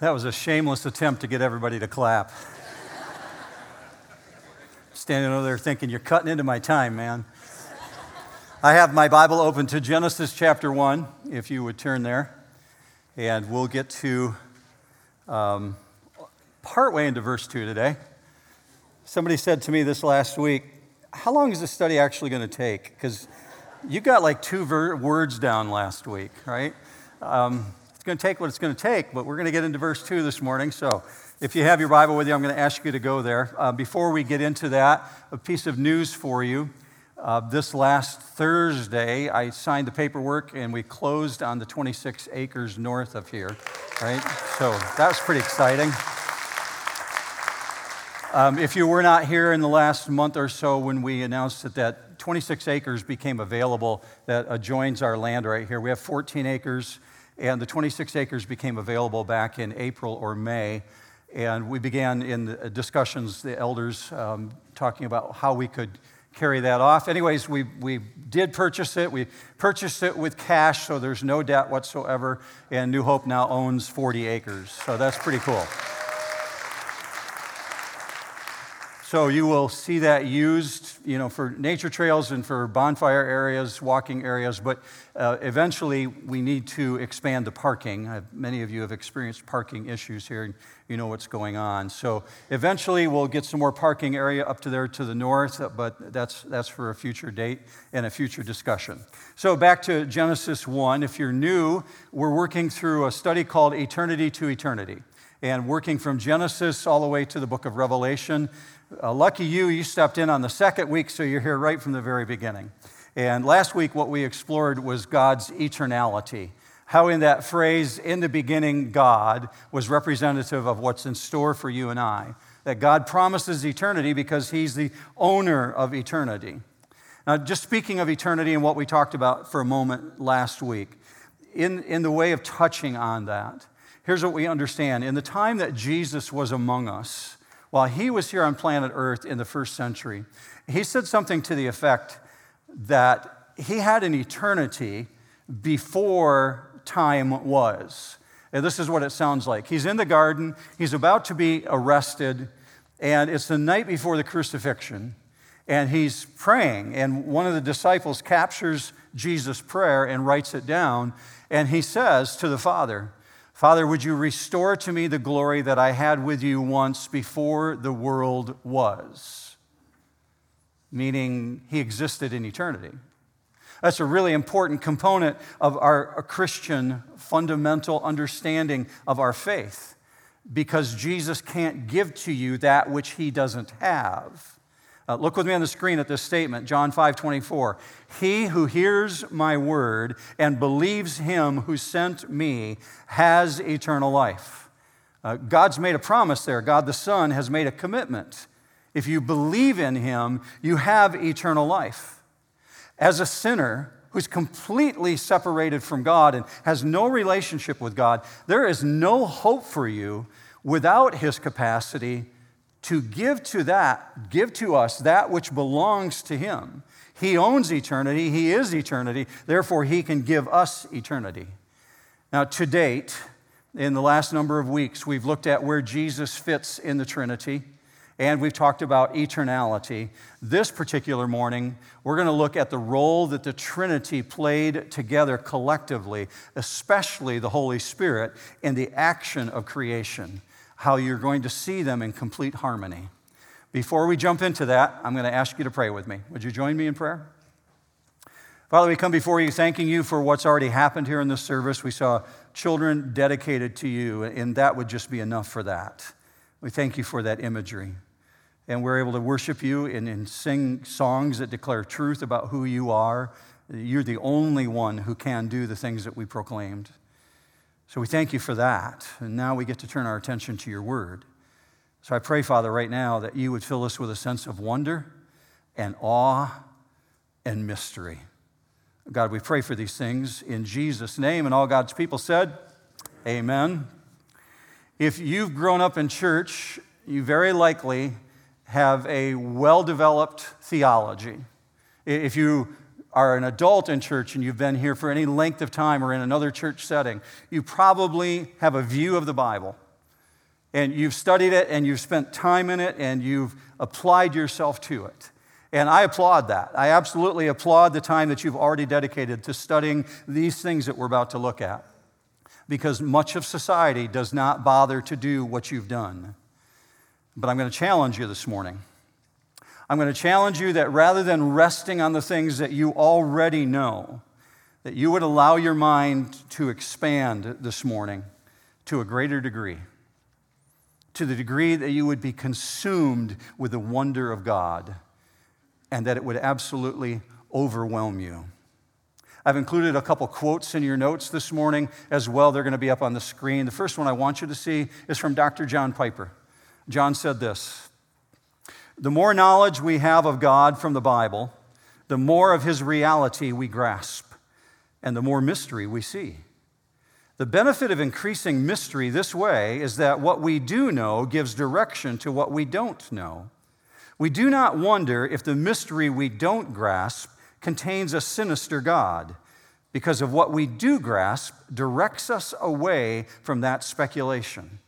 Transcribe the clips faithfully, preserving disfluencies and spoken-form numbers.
That was a shameless attempt to get everybody to clap. Standing over there thinking, you're cutting into my time, man. I have my Bible open to Genesis chapter one, if you would turn there. And we'll get to um, partway into verse two today. Somebody said to me this last week, how long is this study actually going to take? Because you got like two ver- words down last week, right? Um going to take what it's going to take, but we're going to get into verse two this morning. So if you have your Bible with you, I'm going to ask you to go there. Uh, before we get into that, a piece of news for you. Uh, this last Thursday, I signed the paperwork, and we closed on the twenty-six acres north of here, right? So that was pretty exciting. Um, if you were not here in the last month or so when we announced that that twenty-six acres became available, that adjoins our land right here. We have fourteen acres. And the twenty-six acres became available back in April or May. And we began in discussions, the elders, um, talking about how we could carry that off. Anyways, we we did purchase it. We purchased it with cash, so there's no debt whatsoever. And New Hope now owns forty acres. So that's pretty cool. So you will see that used, you know, for nature trails and for bonfire areas, walking areas. But uh, eventually, we need to expand the parking. Uh, many of you have experienced parking issues here, and you know what's going on. So eventually, we'll get some more parking area up to there to the north. But that's that's for a future date and a future discussion. So back to Genesis one. If you're new, we're working through a study called Eternity to Eternity, and working from Genesis all the way to the book of Revelation. Uh, lucky you, you stepped in on the second week, so you're here right from the very beginning. And last week, what we explored was God's eternality, how in that phrase, in the beginning, God, was representative of what's in store for you and I, that God promises eternity because he's the owner of eternity. Now, just speaking of eternity and what we talked about for a moment last week, in, in the way of touching on that, here's what we understand. In the time that Jesus was among us, while he was here on planet Earth in the first century, he said something to the effect that he had an eternity before time was. And this is what it sounds like. He's in the garden, he's about to be arrested, and it's the night before the crucifixion, and he's praying, and one of the disciples captures Jesus' prayer and writes it down, and he says to the Father, Father, would you restore to me the glory that I had with you once before the world was? Meaning, he existed in eternity. That's a really important component of our Christian fundamental understanding of our faith, because Jesus can't give to you that which he doesn't have. Uh, look with me on the screen at this statement, John five twenty-four. He who hears my word and believes him who sent me has eternal life. Uh, God's made a promise there. God the Son has made a commitment. If you believe in him, you have eternal life. As a sinner who's completely separated from God and has no relationship with God, there is no hope for you without his capacity to give to that, give to us that which belongs to him. He owns eternity, he is eternity, therefore he can give us eternity. Now to date, in the last number of weeks, we've looked at where Jesus fits in the Trinity, and we've talked about eternality. This particular morning, we're going to look at the role that the Trinity played together collectively, especially the Holy Spirit, in the action of creation, how you're going to see them in complete harmony. Before we jump into that, I'm going to ask you to pray with me. Would you join me in prayer? Father, we come before you thanking you for what's already happened here in this service. We saw children dedicated to you, and that would just be enough for that. We thank you for that imagery. And we're able to worship you and, and sing songs that declare truth about who you are. You're the only one who can do the things that we proclaimed. So we thank you for that, and now we get to turn our attention to your word. So I pray, Father, right now that you would fill us with a sense of wonder and awe and mystery. God, we pray for these things in Jesus' name, and all God's people said, amen. If you've grown up in church, you very likely have a well-developed theology. If you are an adult in church and you've been here for any length of time or in another church setting, you probably have a view of the Bible and you've studied it, and you've spent time in it, and you've applied yourself to it. And I applaud that. I absolutely applaud the time that you've already dedicated to studying these things that we're about to look at, because much of society does not bother to do what you've done. But I'm going to challenge you this morning. I'm going to challenge you that rather than resting on the things that you already know, that you would allow your mind to expand this morning to a greater degree, to the degree that you would be consumed with the wonder of God, and that it would absolutely overwhelm you. I've included a couple quotes in your notes this morning as well. They're going to be up on the screen. The first one I want you to see is from Doctor John Piper. John said this: "The more knowledge we have of God from the Bible, the more of his reality we grasp, and the more mystery we see. The benefit of increasing mystery this way is that what we do know gives direction to what we don't know. We do not wonder if the mystery we don't grasp contains a sinister God, because of what we do grasp directs us away from that speculation."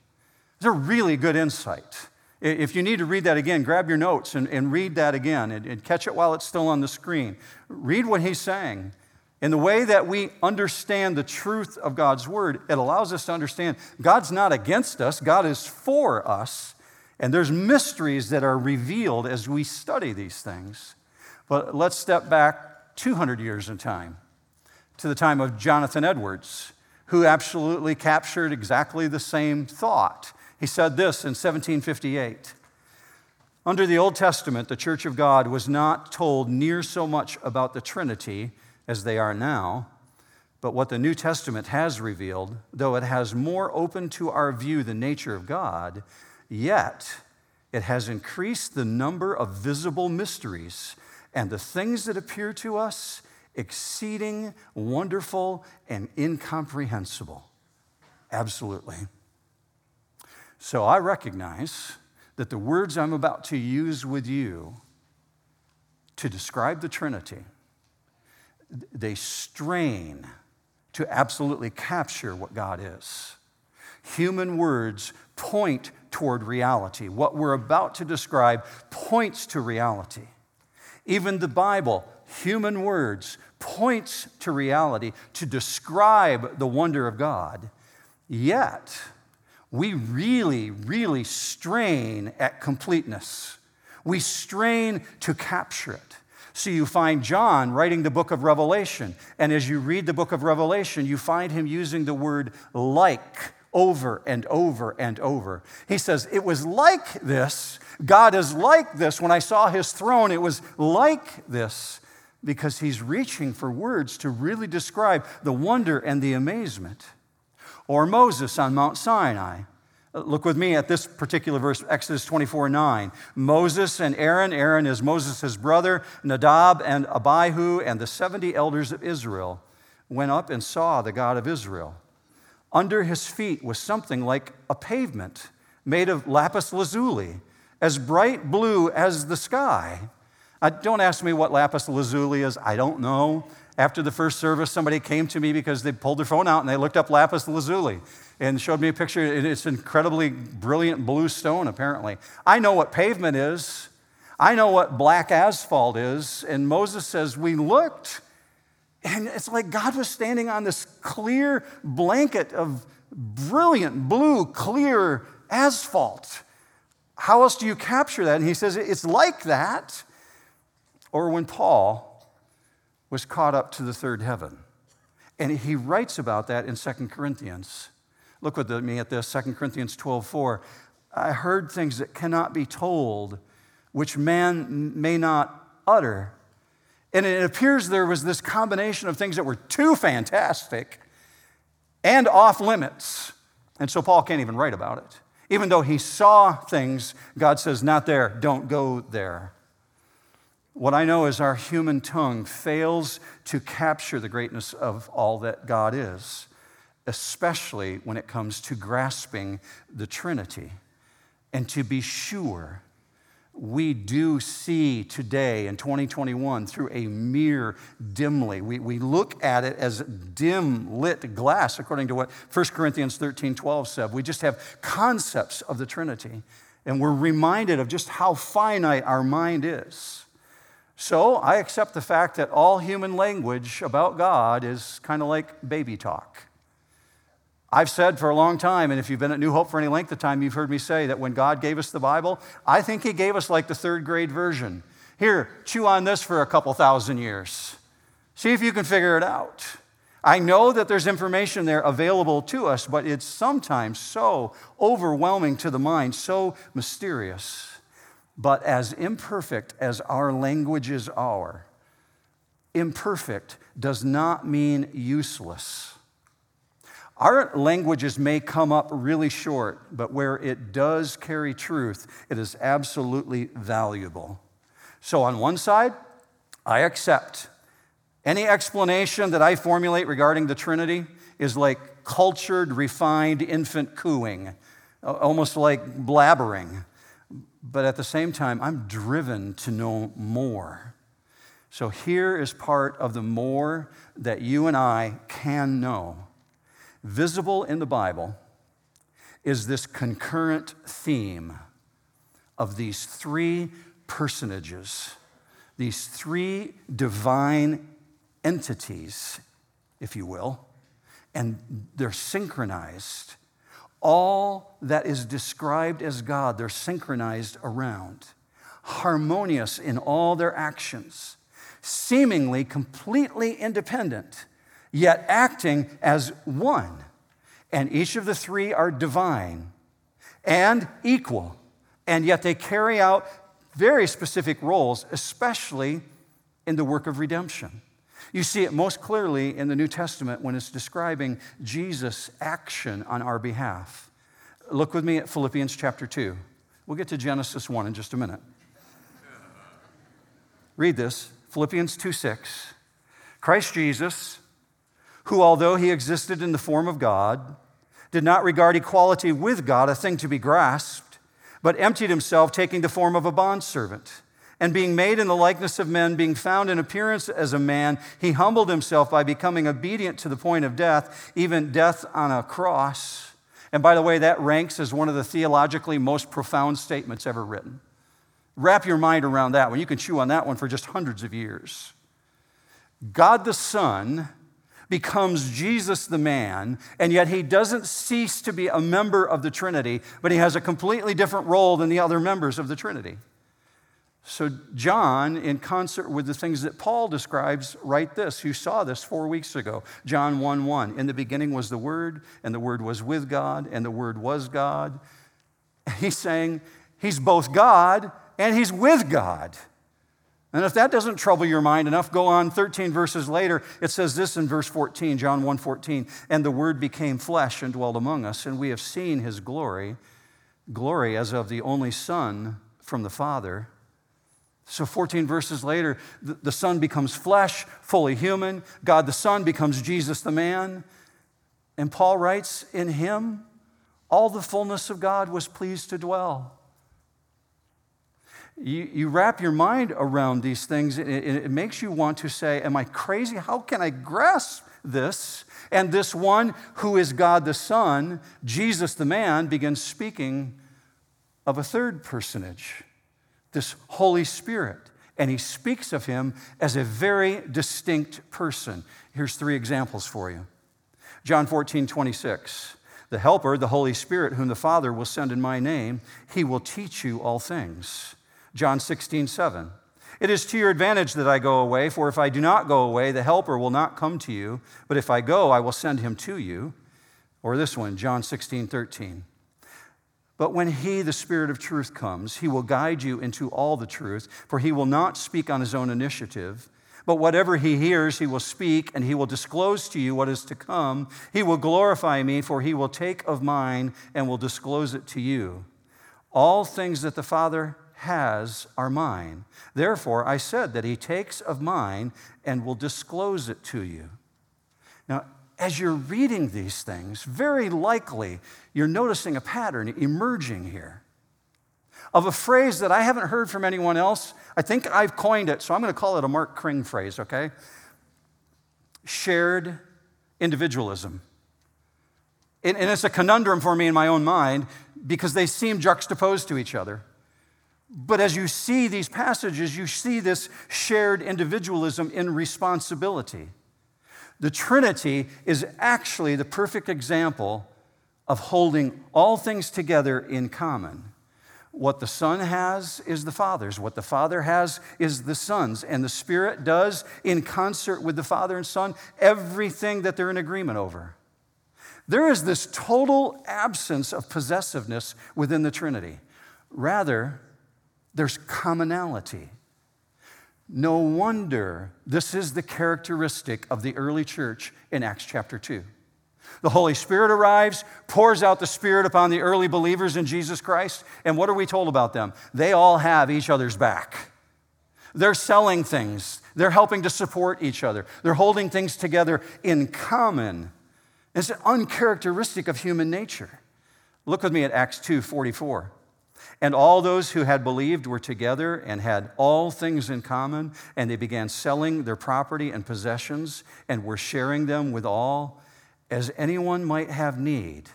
It's a really good insight. If you need to read that again, grab your notes and, and read that again and, and catch it while it's still on the screen. Read what he's saying. In the way that we understand the truth of God's word, it allows us to understand God's not against us, God is for us, and there's mysteries that are revealed as we study these things. But let's step back two hundred years in time to the time of Jonathan Edwards, who absolutely captured exactly the same thought. He said this in seventeen fifty-eight, "Under the Old Testament, the Church of God was not told near so much about the Trinity as they are now, but what the New Testament has revealed, though it has more open to our view the nature of God, yet it has increased the number of visible mysteries and the things that appear to us exceeding, wonderful, and incomprehensible." Absolutely. So I recognize that the words I'm about to use with you to describe the Trinity, they strain to absolutely capture what God is. Human words point toward reality. What we're about to describe points to reality. Even the Bible, human words, points to reality to describe the wonder of God. Yet, we really, really strain at completeness. We strain to capture it. So you find John writing the book of Revelation, and as you read the book of Revelation, you find him using the word "like" over and over and over. He says, it was like this. God is like this. When I saw his throne, it was like this, because he's reaching for words to really describe the wonder and the amazement. Or Moses on Mount Sinai. Look with me at this particular verse, Exodus twenty-four nine. "Moses and Aaron," Aaron is Moses' brother, "Nadab and Abihu and the seventy elders of Israel went up and saw the God of Israel. Under his feet was something like a pavement made of lapis lazuli, as bright blue as the sky." Uh, don't ask me what lapis lazuli is. I don't know. After the first service, somebody came to me because they pulled their phone out and they looked up lapis lazuli and showed me a picture. It's an incredibly brilliant blue stone, apparently. I know what pavement is. I know what black asphalt is. And Moses says, we looked, and it's like God was standing on this clear blanket of brilliant blue, clear asphalt. How else do you capture that? And he says, it's like that. Or when Paul was caught up to the third heaven. And he writes about that in Second Corinthians. Look with me at this, Second Corinthians twelve four. "I heard things that cannot be told, which man may not utter." And it appears there was this combination of things that were too fantastic and off limits. And so Paul can't even write about it. Even though he saw things, God says, not there, don't go there. What I know is our human tongue fails to capture the greatness of all that God is, especially when it comes to grasping the Trinity. And to be sure, we do see today in twenty twenty-one through a mirror dimly. We, we look at it as dim lit glass, according to what First Corinthians thirteen twelve said. We just have concepts of the Trinity, and we're reminded of just how finite our mind is. So I accept the fact that all human language about God is kind of like baby talk. I've said for a long time, and if you've been at New Hope for any length of time, you've heard me say that when God gave us the Bible, I think he gave us like the third grade version. Here, chew on this for a couple thousand years. See if you can figure it out. I know that there's information there available to us, but it's sometimes so overwhelming to the mind, so mysterious. But as imperfect as our languages are, imperfect does not mean useless. Our languages may come up really short, but where it does carry truth, it is absolutely valuable. So on one side, I accept. Any explanation that I formulate regarding the Trinity is like cultured, refined infant cooing, almost like blabbering. But at the same time, I'm driven to know more. So here is part of the more that you and I can know. Visible in the Bible is this concurrent theme of these three personages, these three divine entities, if you will, and they're synchronized. All that is described as God, they're synchronized around, harmonious in all their actions, seemingly completely independent, yet acting as one. And each of the three are divine and equal, and yet they carry out very specific roles, especially in the work of redemption. You see it most clearly in the New Testament when it's describing Jesus' action on our behalf. Look with me at Philippians chapter two. We'll get to Genesis one in just a minute. Read this, Philippians two six. Christ Jesus, who, although he existed in the form of God, did not regard equality with God a thing to be grasped, but emptied himself, taking the form of a bondservant. And being made in the likeness of men, being found in appearance as a man, he humbled himself by becoming obedient to the point of death, even death on a cross. And by the way, that ranks as one of the theologically most profound statements ever written. Wrap your mind around that one. You can chew on that one for just hundreds of years. God the Son becomes Jesus the man, and yet he doesn't cease to be a member of the Trinity, but he has a completely different role than the other members of the Trinity. So John, in concert with the things that Paul describes, write this. You saw this four weeks ago. John one one. In the beginning was the Word, and the Word was with God, and the Word was God. He's saying he's both God and he's with God. And if that doesn't trouble your mind enough, go on thirteen verses later. It says this in verse fourteen, John one fourteen. And the Word became flesh and dwelt among us, and we have seen his glory, glory as of the only Son from the Father. So fourteen verses later, the Son becomes flesh, fully human. God the Son becomes Jesus the man. And Paul writes, in him, all the fullness of God was pleased to dwell. You, you wrap your mind around these things, and it, it makes you want to say, am I crazy? How can I grasp this? And this one who is God the Son, Jesus the man, begins speaking of a third personage, this Holy Spirit, and he speaks of him as a very distinct person. Here's three examples for you. John fourteen twenty-six, the Helper, the Holy Spirit, whom the Father will send in my name, he will teach you all things. John sixteen seven, it is to your advantage that I go away, for if I do not go away, the Helper will not come to you, but if I go, I will send him to you. Or this one, John sixteen thirteen. But when he, the Spirit of truth, comes, he will guide you into all the truth, for he will not speak on his own initiative. But whatever he hears, he will speak, and he will disclose to you what is to come. He will glorify me, for he will take of mine and will disclose it to you. All things that the Father has are mine. Therefore, I said that he takes of mine and will disclose it to you. Now, as you're reading these things, very likely you're noticing a pattern emerging here. of a phrase that I haven't heard from anyone else. I think I've coined it, so I'm going to call it a Mark Kring phrase, okay? Shared individualism. And, and it's a conundrum for me in my own mind because they seem juxtaposed to each other. But as you see these passages, you see this shared individualism in responsibility. The Trinity is actually the perfect example of holding all things together in common. What the Son has is the Father's. What the Father has is the Son's. And the Spirit does, in concert with the Father and Son, everything that they're in agreement over. There is this total absence of possessiveness within the Trinity. Rather, there's commonality. No wonder this is the characteristic of the early church in Acts chapter two. The Holy Spirit arrives, pours out the Spirit upon the early believers in Jesus Christ, and what are we told about them? They all have each other's back. They're selling things. They're helping to support each other. They're holding things together in common. It's uncharacteristic of human nature. Look with me at Acts two forty-four. And all those who had believed were together and had all things in common, and they began selling their property and possessions and were sharing them with all, as anyone might have need.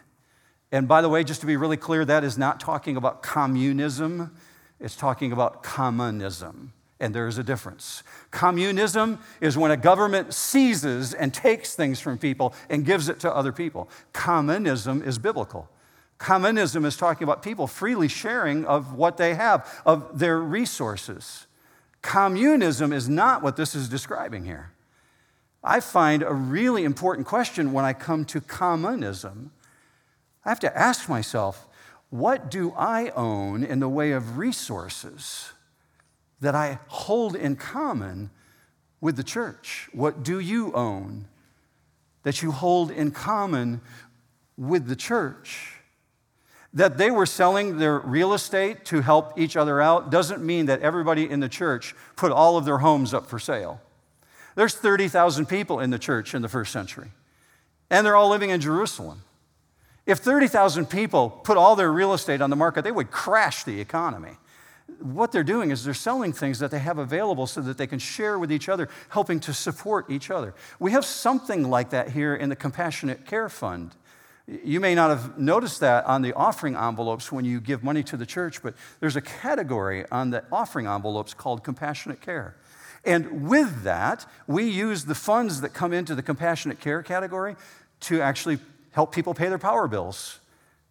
And by the way, just to be really clear, that is not talking about communism. It's talking about commonism. And there is a difference. Communism is when a government seizes and takes things from people and gives it to other people. Commonism is biblical. Communism is talking about people freely sharing of what they have, of their resources. Communism is not what this is describing here. I find a really important question when I come to communism. I have to ask myself, what do I own in the way of resources that I hold in common with the church? What do you own that you hold in common with the church? That they were selling their real estate to help each other out doesn't mean that everybody in the church put all of their homes up for sale. There's thirty thousand people in the church in the first century, and they're all living in Jerusalem. If thirty thousand people put all their real estate on the market, they would crash the economy. What they're doing is they're selling things that they have available so that they can share with each other, helping to support each other. We have something like that here in the Compassionate Care Fund. You may not have noticed that on the offering envelopes when you give money to the church, but there's a category on the offering envelopes called Compassionate Care. And with that, we use the funds that come into the compassionate care category to actually help people pay their power bills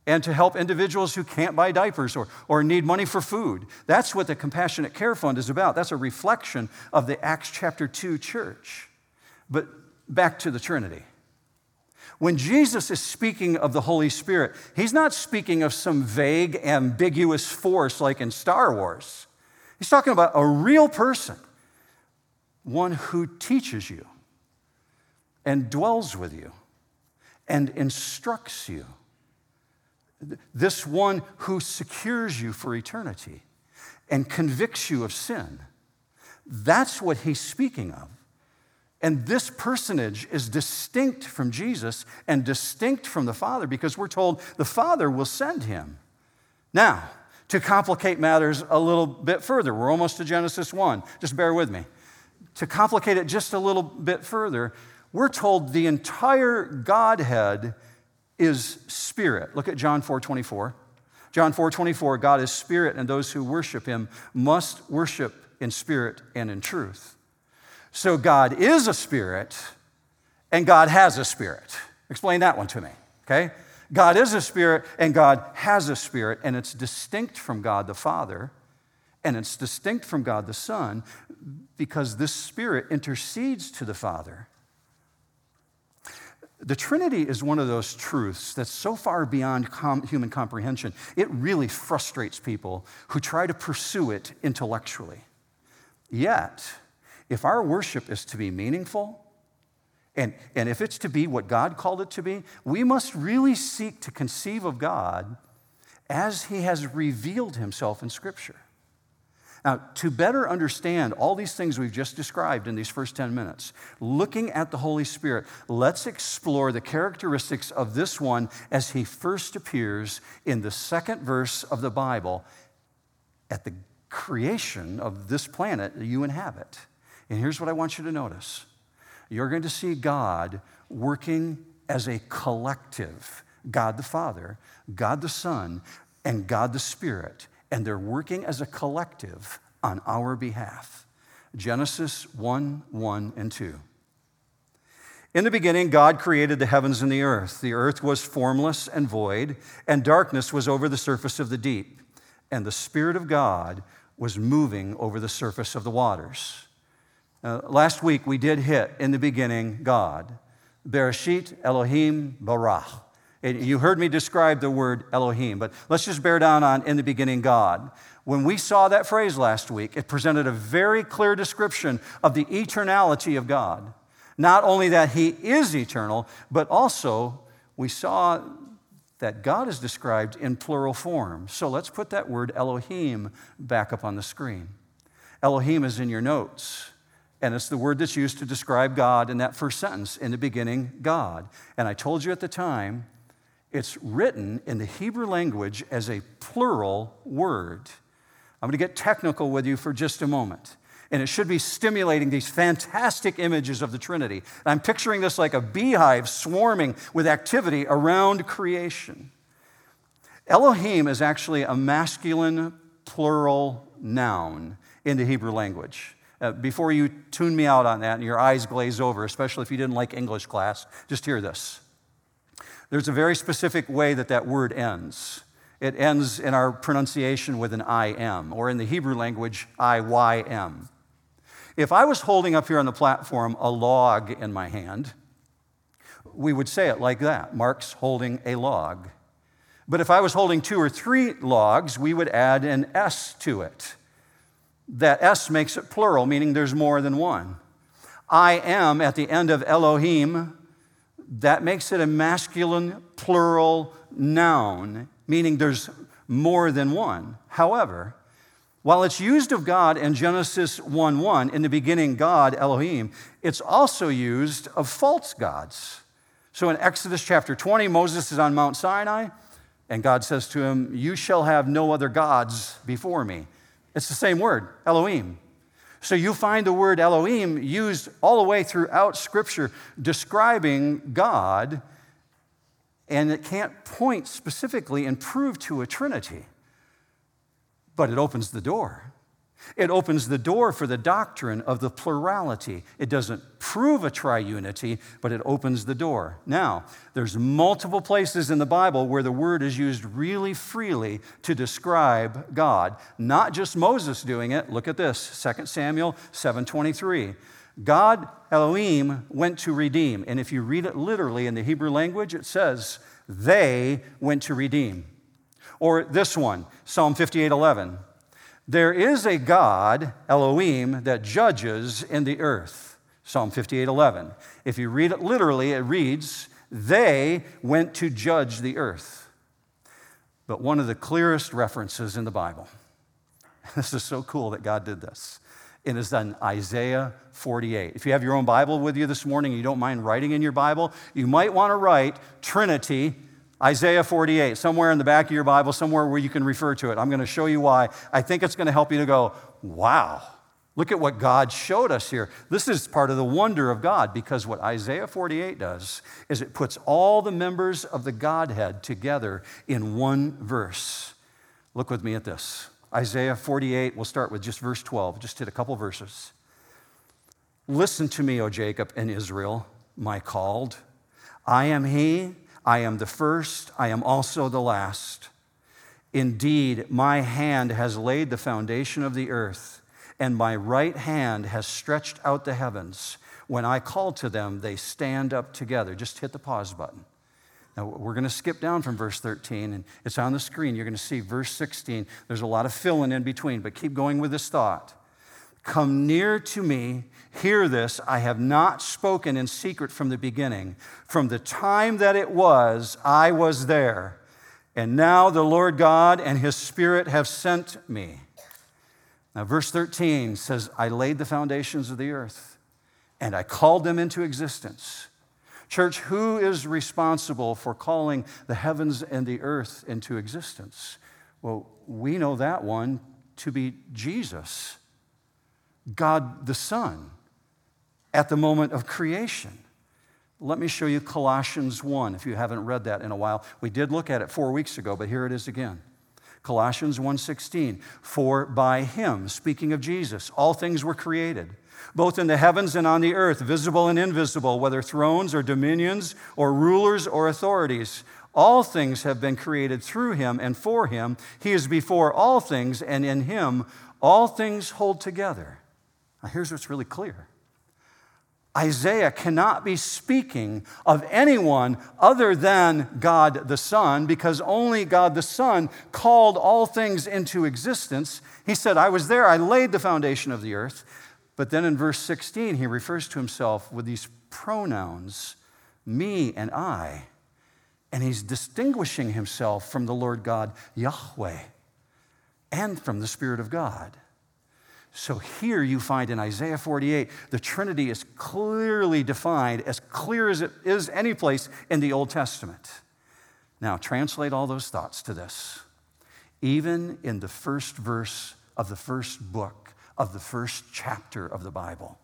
and to help individuals who can't buy diapers or, or need money for food. That's what the Compassionate Care Fund is about. That's a reflection of the Acts chapter two church. But back to the Trinity. When Jesus is speaking of the Holy Spirit, he's not speaking of some vague, ambiguous force like in Star Wars. He's talking about a real person. One who teaches you and dwells with you and instructs you. This one who secures you for eternity and convicts you of sin. That's what he's speaking of. And this personage is distinct from Jesus and distinct from the Father because we're told the Father will send him. Now, to complicate matters a little bit further, we're almost to Genesis one. Just bear with me. To complicate it just a little bit further, we're told the entire Godhead is spirit. Look at John four twenty-four. John four twenty-four, God is spirit, and those who worship him must worship in spirit and in truth. So God is a spirit, and God has a spirit. Explain that one to me, okay? God is a spirit, and God has a spirit, and it's distinct from God the Father, and it's distinct from God the Son, because this Spirit intercedes to the Father. The Trinity is one of those truths that's so far beyond com- human comprehension, it really frustrates people who try to pursue it intellectually. Yet, if our worship is to be meaningful, and, and if it's to be what God called it to be, we must really seek to conceive of God as he has revealed himself in Scripture. Now, to better understand all these things we've just described in these first ten minutes, looking at the Holy Spirit, let's explore the characteristics of this one as he first appears in the second verse of the Bible at the creation of this planet you inhabit. And here's what I want you to notice. You're going to see God working as a collective. God the Father, God the Son, and God the Spirit. And they're working as a collective on our behalf. Genesis one, one, and two. In the beginning, God created the heavens and the earth. The earth was formless and void, and darkness was over the surface of the deep. And the Spirit of God was moving over the surface of the waters. Uh, last week, we did hit, in the beginning, God. Bereshit Elohim Barach. And you heard me describe the word Elohim, but let's just bear down on in the beginning, God. When we saw that phrase last week, it presented a very clear description of the eternality of God. Not only that he is eternal, but also we saw that God is described in plural form. So let's put that word Elohim back up on the screen. Elohim is in your notes. And it's the word that's used to describe God in that first sentence, in the beginning, God. And I told you at the time, it's written in the Hebrew language as a plural word. I'm going to get technical with you for just a moment. And it should be stimulating these fantastic images of the Trinity. And I'm picturing this like a beehive swarming with activity around creation. Elohim is actually a masculine plural noun in the Hebrew language. Uh, before you tune me out on that and your eyes glaze over, especially if you didn't like English class, just hear this. There's a very specific way that that word ends. It ends in our pronunciation with an I am, or in the Hebrew language, I Y M. If I was holding up here on the platform a log in my hand, we would say it like that, Mark's holding a log. But if I was holding two or three logs, we would add an S to it. That S makes it plural, meaning there's more than one. I am at the end of Elohim, that makes it a masculine plural noun, meaning there's more than one. However, while it's used of God in Genesis one one, in the beginning God, Elohim, it's also used of false gods. So in Exodus chapter twenty, Moses is on Mount Sinai, and God says to him, "You shall have no other gods before me." It's the same word, Elohim. So you find the word Elohim used all the way throughout Scripture describing God, and it can't point specifically and prove to a Trinity, but it opens the door. It opens the door for the doctrine of the plurality. It doesn't prove a triunity, but it opens the door. Now, there's multiple places in the Bible where the word is used really freely to describe God. Not just Moses doing it. Look at this, Second Samuel seven twenty-three. God, Elohim, went to redeem. And if you read it literally in the Hebrew language, it says, they went to redeem. Or this one, Psalm fifty-eight eleven. There is a God, Elohim, that judges in the earth. Psalm fifty-eight eleven. If you read it literally, it reads, they went to judge the earth. But one of the clearest references in the Bible, this is so cool that God did this, it is in Isaiah forty-eight. If you have your own Bible with you this morning, you don't mind writing in your Bible, you might want to write Trinity, Isaiah forty-eight, somewhere in the back of your Bible, somewhere where you can refer to it. I'm going to show you why. I think it's going to help you to go, wow, look at what God showed us here. This is part of the wonder of God, because what Isaiah forty-eight does is it puts all the members of the Godhead together in one verse. Look with me at this. Isaiah forty-eight, we'll start with just verse twelve. Just hit a couple verses. Listen to me, O Jacob and Israel, my called. I am he. I am the first, I am also the last. Indeed, my hand has laid the foundation of the earth, and my right hand has stretched out the heavens. When I call to them, they stand up together. Just hit the pause button. Now, we're going to skip down from verse thirteen, and it's on the screen. You're going to see verse sixteen. There's a lot of filling in between, but keep going with this thought. Come near to me, hear this, I have not spoken in secret from the beginning. From the time that it was, I was there. And now the Lord God and his Spirit have sent me. Now verse thirteen says, I laid the foundations of the earth, and I called them into existence. Church, who is responsible for calling the heavens and the earth into existence? Well, we know that one to be Jesus, God the Son, at the moment of creation. Let me show you Colossians one, if you haven't read that in a while. We did look at it four weeks ago, but here it is again. Colossians one sixteen, for by him, speaking of Jesus, all things were created, both in the heavens and on the earth, visible and invisible, whether thrones or dominions or rulers or authorities. All things have been created through him and for him. He is before all things, and in him all things hold together. Now here's what's really clear. Isaiah cannot be speaking of anyone other than God the Son, because only God the Son called all things into existence. He said, I was there, I laid the foundation of the earth. But then in verse sixteen, he refers to himself with these pronouns, me and I, and he's distinguishing himself from the Lord God, Yahweh, and from the Spirit of God. So here you find in Isaiah forty-eight, the Trinity is clearly defined, as clear as it is any place in the Old Testament. Now, translate all those thoughts to this. Even in the first verse of the first book of the first chapter of the Bible,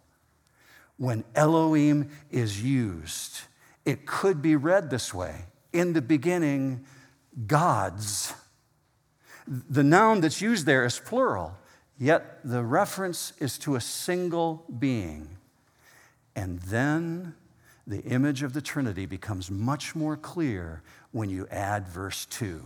when Elohim is used, it could be read this way. In the beginning, gods. The noun that's used there is plural. Yet the reference is to a single being. And then the image of the Trinity becomes much more clear when you add verse two.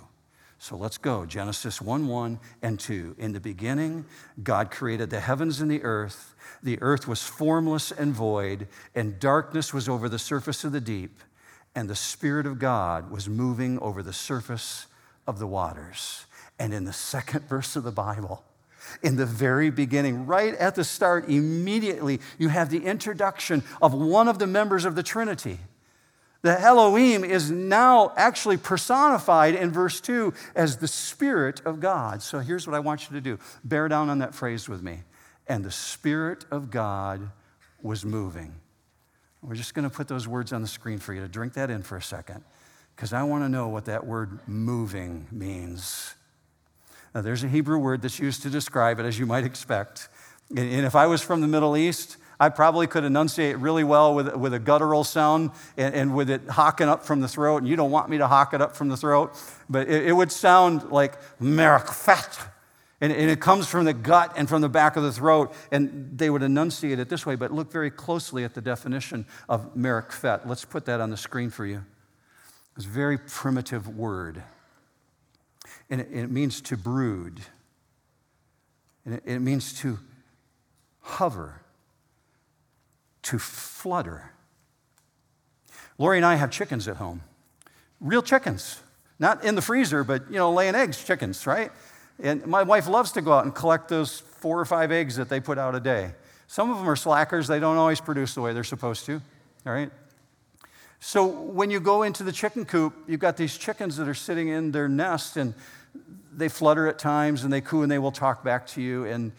So let's go, Genesis one one and two. In the beginning, God created the heavens and the earth. The earth was formless and void, and darkness was over the surface of the deep, and the Spirit of God was moving over the surface of the waters. And in the second verse of the Bible, in the very beginning, right at the start, immediately, you have the introduction of one of the members of the Trinity. The Elohim is now actually personified in verse two as the Spirit of God. So here's what I want you to do. Bear down on that phrase with me. And the Spirit of God was moving. We're just going to put those words on the screen for you to drink that in for a second, because I want to know what that word moving means. Now, there's a Hebrew word that's used to describe it, as you might expect. And if I was from the Middle East, I probably could enunciate really well with, with a guttural sound and, and with it hocking up from the throat. And you don't want me to hock it up from the throat. But it, it would sound like merikfet. And, and it comes from the gut and from the back of the throat. And they would enunciate it this way. But look very closely at the definition of merikfet. Let's put that on the screen for you. It's a very primitive word. And it means to brood. And it means to hover, to flutter. Lori and I have chickens at home, real chickens, not in the freezer, but, you know, laying eggs, chickens, right? And my wife loves to go out and collect those four or five eggs that they put out a day. Some of them are slackers. They don't always produce the way they're supposed to, all right? So when you go into the chicken coop, you've got these chickens that are sitting in their nest, and they flutter at times, and they coo, and they will talk back to you, and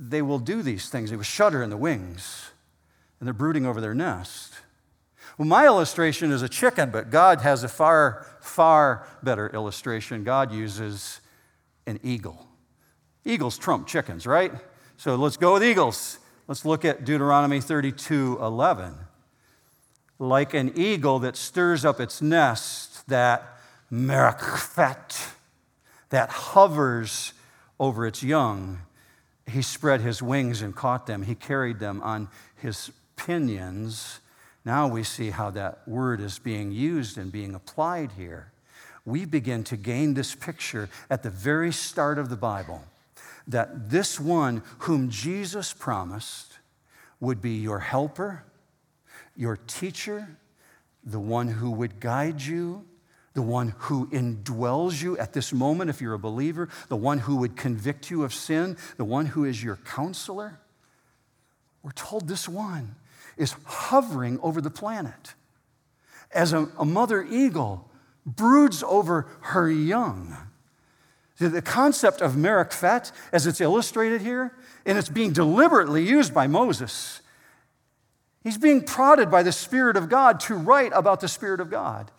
they will do these things. They will shudder in the wings, and they're brooding over their nest. Well, my illustration is a chicken, but God has a far, far better illustration. God uses an eagle. Eagles trump chickens, right? So let's go with eagles. Let's look at Deuteronomy thirty-two eleven. Like an eagle that stirs up its nest, that merikfet, that hovers over its young, he spread his wings and caught them. He carried them on his pinions. Now we see how that word is being used and being applied here. We begin to gain this picture at the very start of the Bible, that this one whom Jesus promised would be your helper, your teacher, the one who would guide you, the one who indwells you at this moment if you're a believer, the one who would convict you of sin, the one who is your counselor. We're told this one is hovering over the planet as a, a mother eagle broods over her young. The concept of merikfet, as it's illustrated here, and it's being deliberately used by Moses. He's being prodded by the Spirit of God to write about the Spirit of God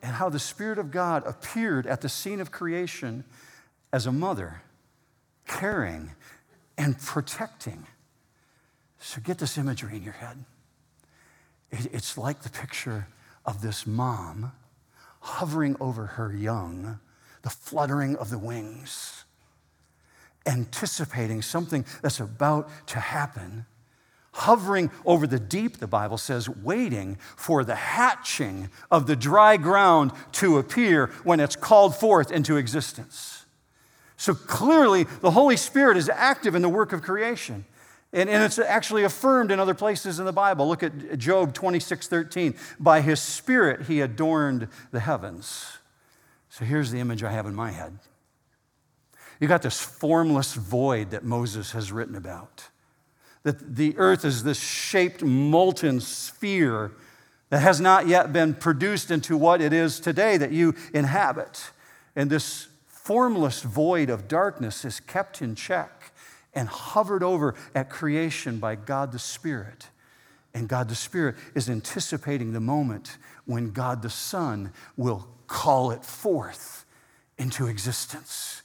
and how the Spirit of God appeared at the scene of creation as a mother caring, and protecting. So get this imagery in your head. It's like the picture of this mom hovering over her young, the fluttering of the wings, anticipating something that's about to happen, hovering over the deep, the Bible says, waiting for the hatching of the dry ground to appear when it's called forth into existence. So clearly, the Holy Spirit is active in the work of creation. And, and it's actually affirmed in other places in the Bible. Look at Job twenty-six thirteen. By his Spirit, he adorned the heavens. So here's the image I have in my head. You got this formless void that Moses has written about, that the earth is this shaped, molten sphere that has not yet been produced into what it is today that you inhabit. And this formless void of darkness is kept in check and hovered over at creation by God the Spirit. And God the Spirit is anticipating the moment when God the Son will call it forth into existence.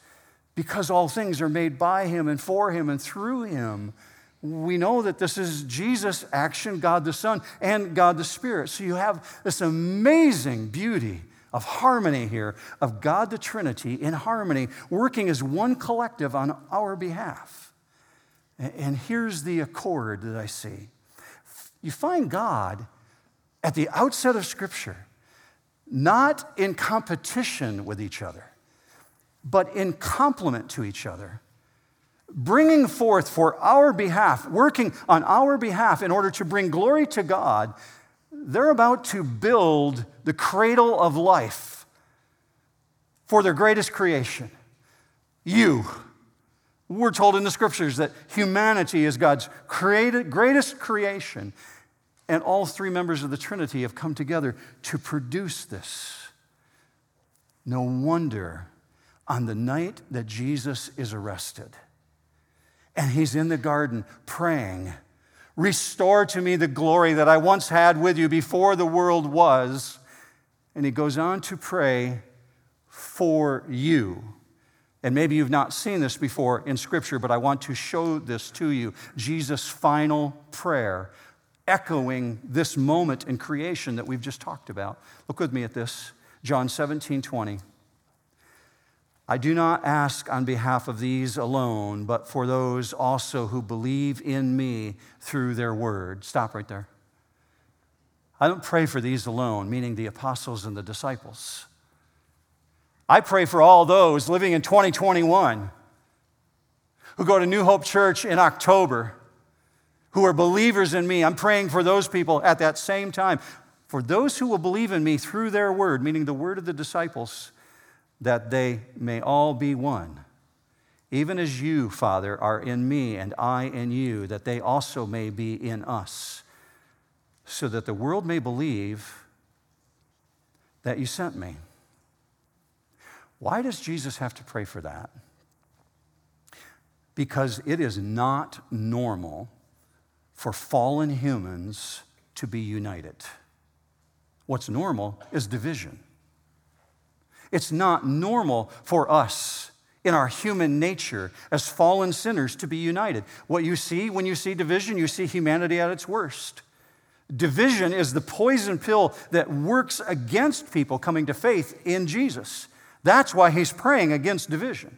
Because all things are made by him and for him and through him. We know that this is Jesus' action, God the Son, and God the Spirit. So you have this amazing beauty of harmony here, of God the Trinity in harmony, working as one collective on our behalf. And here's the accord that I see. You find God at the outset of Scripture, not in competition with each other, but in complement to each other, bringing forth for our behalf, working on our behalf in order to bring glory to God. They're about to build the cradle of life for their greatest creation, you. We're told in the Scriptures that humanity is God's created, greatest creation, and all three members of the Trinity have come together to produce this. No wonder on the night that Jesus is arrested, and he's in the garden praying, restore to me the glory that I once had with you before the world was. And he goes on to pray for you. And maybe you've not seen this before in Scripture, but I want to show this to you. Jesus' final prayer, echoing this moment in creation that we've just talked about. Look with me at this, John seventeen twenty. I do not ask on behalf of these alone, but for those also who believe in me through their word. Stop right there. I don't pray for these alone, meaning the apostles and the disciples. I pray for all those living in twenty twenty-one who go to New Hope Church in October, who are believers in me. I'm praying for those people at that same time. For those who will believe in me through their word, meaning the word of the disciples, that they may all be one, even as you, Father, are in me and I in you, that they also may be in us, so that the world may believe that you sent me. Why does Jesus have to pray for that? Because it is not normal for fallen humans to be united. What's normal is division. It's not normal for us in our human nature as fallen sinners to be united. What you see when you see division, you see humanity at its worst. Division is the poison pill that works against people coming to faith in Jesus. That's why he's praying against division.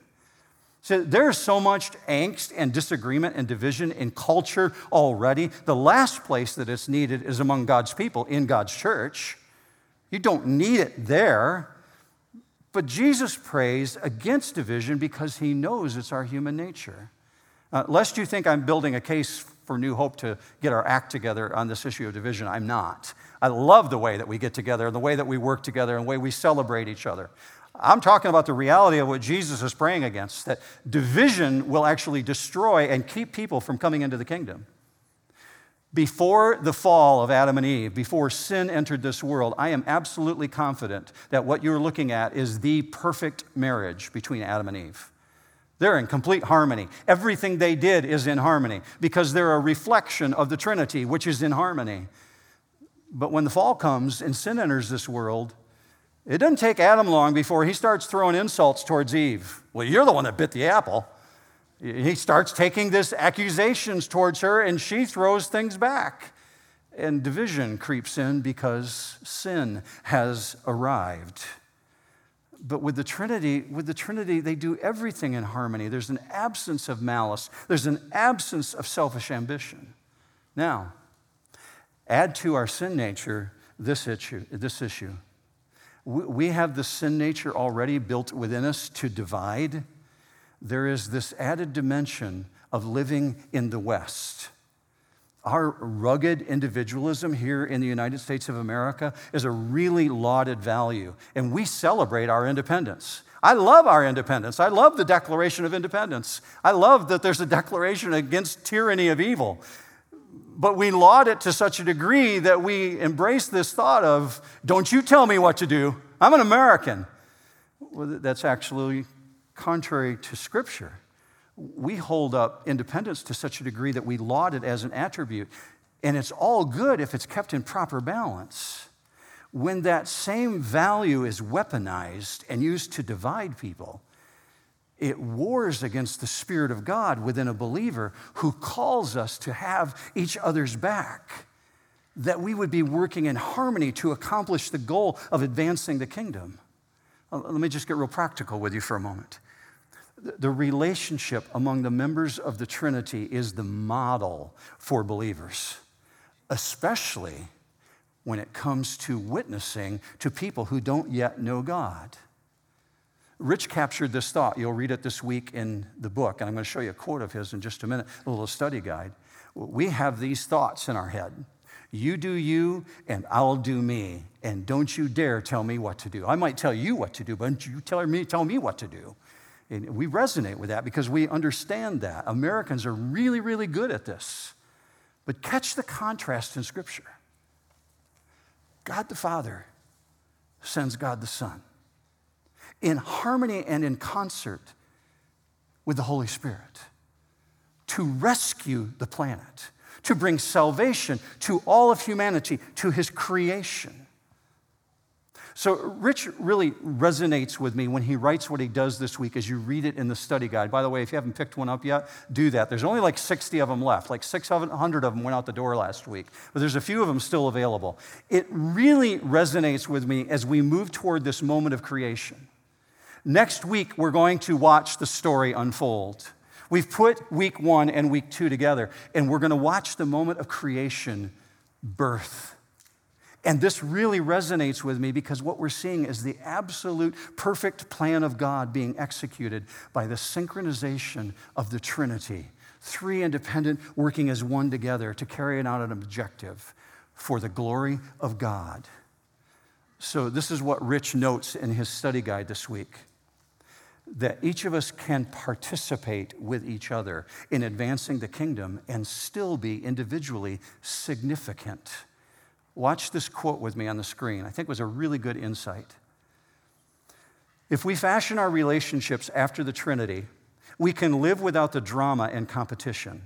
So there's so much angst and disagreement and division in culture already. The last place that it's needed is among God's people in God's church. You don't need it there. But Jesus prays against division because he knows it's our human nature. Uh, lest you think I'm building a case for New Hope to get our act together on this issue of division, I'm not. I love the way that we get together and the way that we work together and the way we celebrate each other. I'm talking about the reality of what Jesus is praying against, that division will actually destroy and keep people from coming into the kingdom. Before the fall of Adam and Eve, before sin entered this world, I am absolutely confident that what you're looking at is the perfect marriage between Adam and Eve. They're in complete harmony. Everything they did is in harmony because they're a reflection of the Trinity, which is in harmony. But when the fall comes and sin enters this world, it doesn't take Adam long before he starts throwing insults towards Eve. Well, you're the one that bit the apple. He starts taking these accusations towards her, and she throws things back. And division creeps in because sin has arrived. But with the Trinity, with the Trinity, they do everything in harmony. There's an absence of malice. There's an absence of selfish ambition. Now, add to our sin nature this issue. This issue. We have the sin nature already built within us to divide. There is this added dimension of living in the West. Our rugged individualism here in the United States of America is a really lauded value, and we celebrate our independence. I love our independence. I love the Declaration of Independence. I love that there's a declaration against tyranny of evil. But we laud it to such a degree that we embrace this thought of, don't you tell me what to do. I'm an American. Well, that's actually contrary to Scripture. We hold up independence to such a degree that we laud it as an attribute. And it's all good if it's kept in proper balance. When that same value is weaponized and used to divide people, it wars against the Spirit of God within a believer who calls us to have each other's back, that we would be working in harmony to accomplish the goal of advancing the kingdom. Let me just get real practical with you for a moment. The relationship among the members of the Trinity is the model for believers, especially when it comes to witnessing to people who don't yet know God. Rich captured this thought. You'll read it this week in the book, and I'm going to show you a quote of his in just a minute, a little study guide. We have these thoughts in our head. You do you, and I'll do me, and don't you dare tell me what to do. I might tell you what to do, but don't you tell me, tell me what to do. And we resonate with that because we understand that. Americans are really, really good at this. But catch the contrast in Scripture. God the Father sends God the Son in harmony and in concert with the Holy Spirit to rescue the planet, to bring salvation to all of humanity, to his creation. So Rich really resonates with me when he writes what he does this week as you read it in the study guide. By the way, if you haven't picked one up yet, do that. There's only like sixty of them left. Like six hundred of them went out the door last week. But there's a few of them still available. It really resonates with me as we move toward this moment of creation. Next week, we're going to watch the story unfold. We've put week one and week two together, and we're going to watch the moment of creation birth. And this really resonates with me because what we're seeing is the absolute perfect plan of God being executed by the synchronization of the Trinity. Three independent working as one together to carry out an objective for the glory of God. So this is what Rich notes in his study guide this week, that each of us can participate with each other in advancing the kingdom and still be individually significant. Watch this quote with me on the screen. I think it was a really good insight. If we fashion our relationships after the Trinity, we can live without the drama and competition.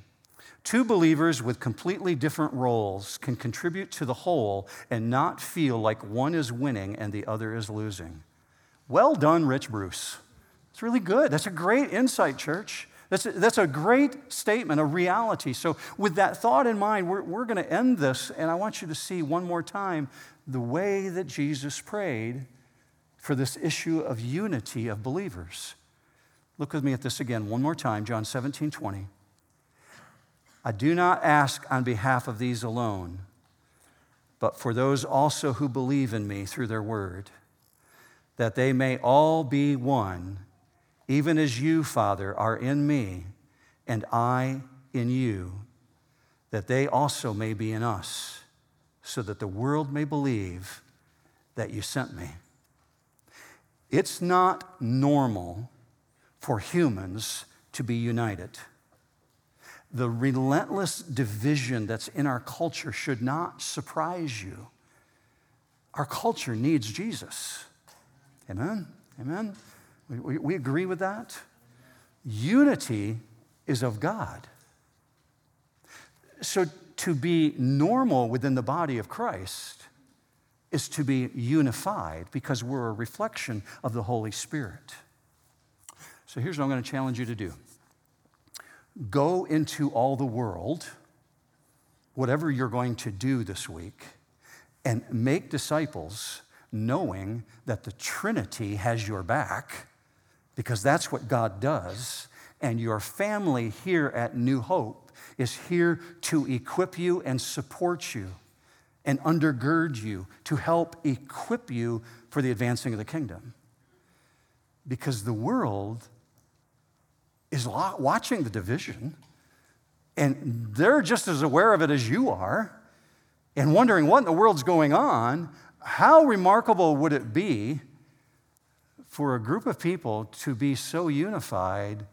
Two believers with completely different roles can contribute to the whole and not feel like one is winning and the other is losing. Well done, Rich Bruce. It's really good. That's a great insight, church. That's a, that's a great statement, a reality. So with that thought in mind, we're, we're going to end this, and I want you to see one more time the way that Jesus prayed for this issue of unity of believers. Look with me at this again one more time, John seventeen twenty. I do not ask on behalf of these alone, but for those also who believe in me through their word, that they may all be one, even as you, Father, are in me, and I in you, that they also may be in us, so that the world may believe that you sent me. It's not normal for humans to be united. The relentless division that's in our culture should not surprise you. Our culture needs Jesus. Amen? Amen? We, we agree with that. Unity is of God. So to be normal within the body of Christ is to be unified because we're a reflection of the Holy Spirit. So here's what I'm going to challenge you to do. go into all the world, whatever you're going to do this week, and make disciples, knowing that the Trinity has your back, because that's what God does. And your family here at New Hope is here to equip you and support you and undergird you, to help equip you for the advancing of the kingdom. Because the world is watching the division, and they're just as aware of it as you are, and wondering what in the world's going on. How remarkable would it be for a group of people to be so unified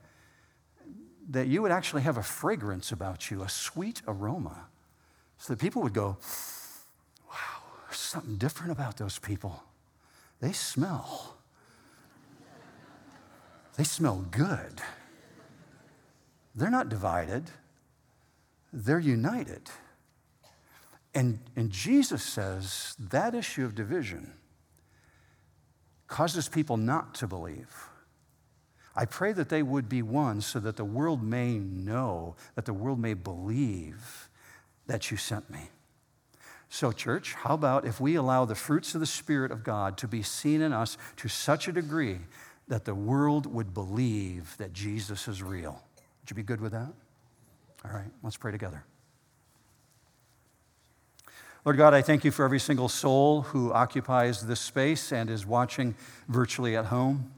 that you would actually have a fragrance about you, a sweet aroma, so that people would go, wow, there's something different about those people. They smell. They smell good. They're not divided. They're united. And, and Jesus says that issue of division causes people not to believe. I pray that they would be one, so that the world may know, that the world may believe that you sent me. So, church, how about if we allow the fruits of the Spirit of God to be seen in us to such a degree that the world would believe that Jesus is real? Would you be good with that? All right, let's pray together. Lord God, I thank you for every single soul who occupies this space and is watching virtually at home.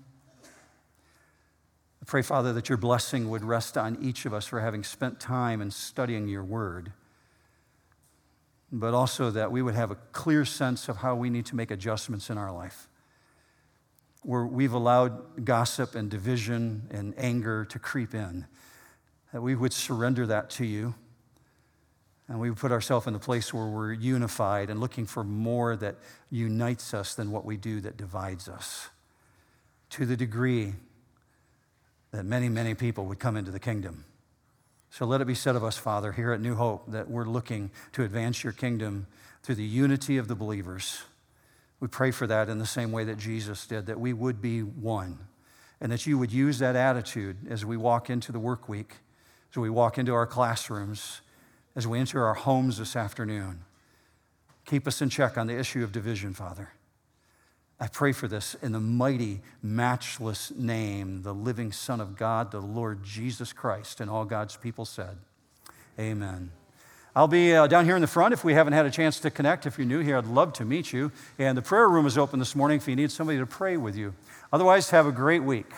I pray, Father, that your blessing would rest on each of us for having spent time in studying your word, but also that we would have a clear sense of how we need to make adjustments in our life, where we've allowed gossip and division and anger to creep in, that we would surrender that to you. And we put ourselves in the place where we're unified and looking for more that unites us than what we do that divides us, to the degree that many, many people would come into the kingdom. So let it be said of us, Father, here at New Hope, that we're looking to advance your kingdom through the unity of the believers. We pray for that in the same way that Jesus did, that we would be one, and that you would use that attitude as we walk into the work week, as we walk into our classrooms, as we enter our homes this afternoon. Keep us in check on the issue of division, Father. I pray for this in the mighty, matchless name, the living Son of God, the Lord Jesus Christ, and all God's people said, amen. I'll be uh, down here in the front if we haven't had a chance to connect. If you're new here, I'd love to meet you. And the prayer room is open this morning if you need somebody to pray with you. Otherwise, have a great week.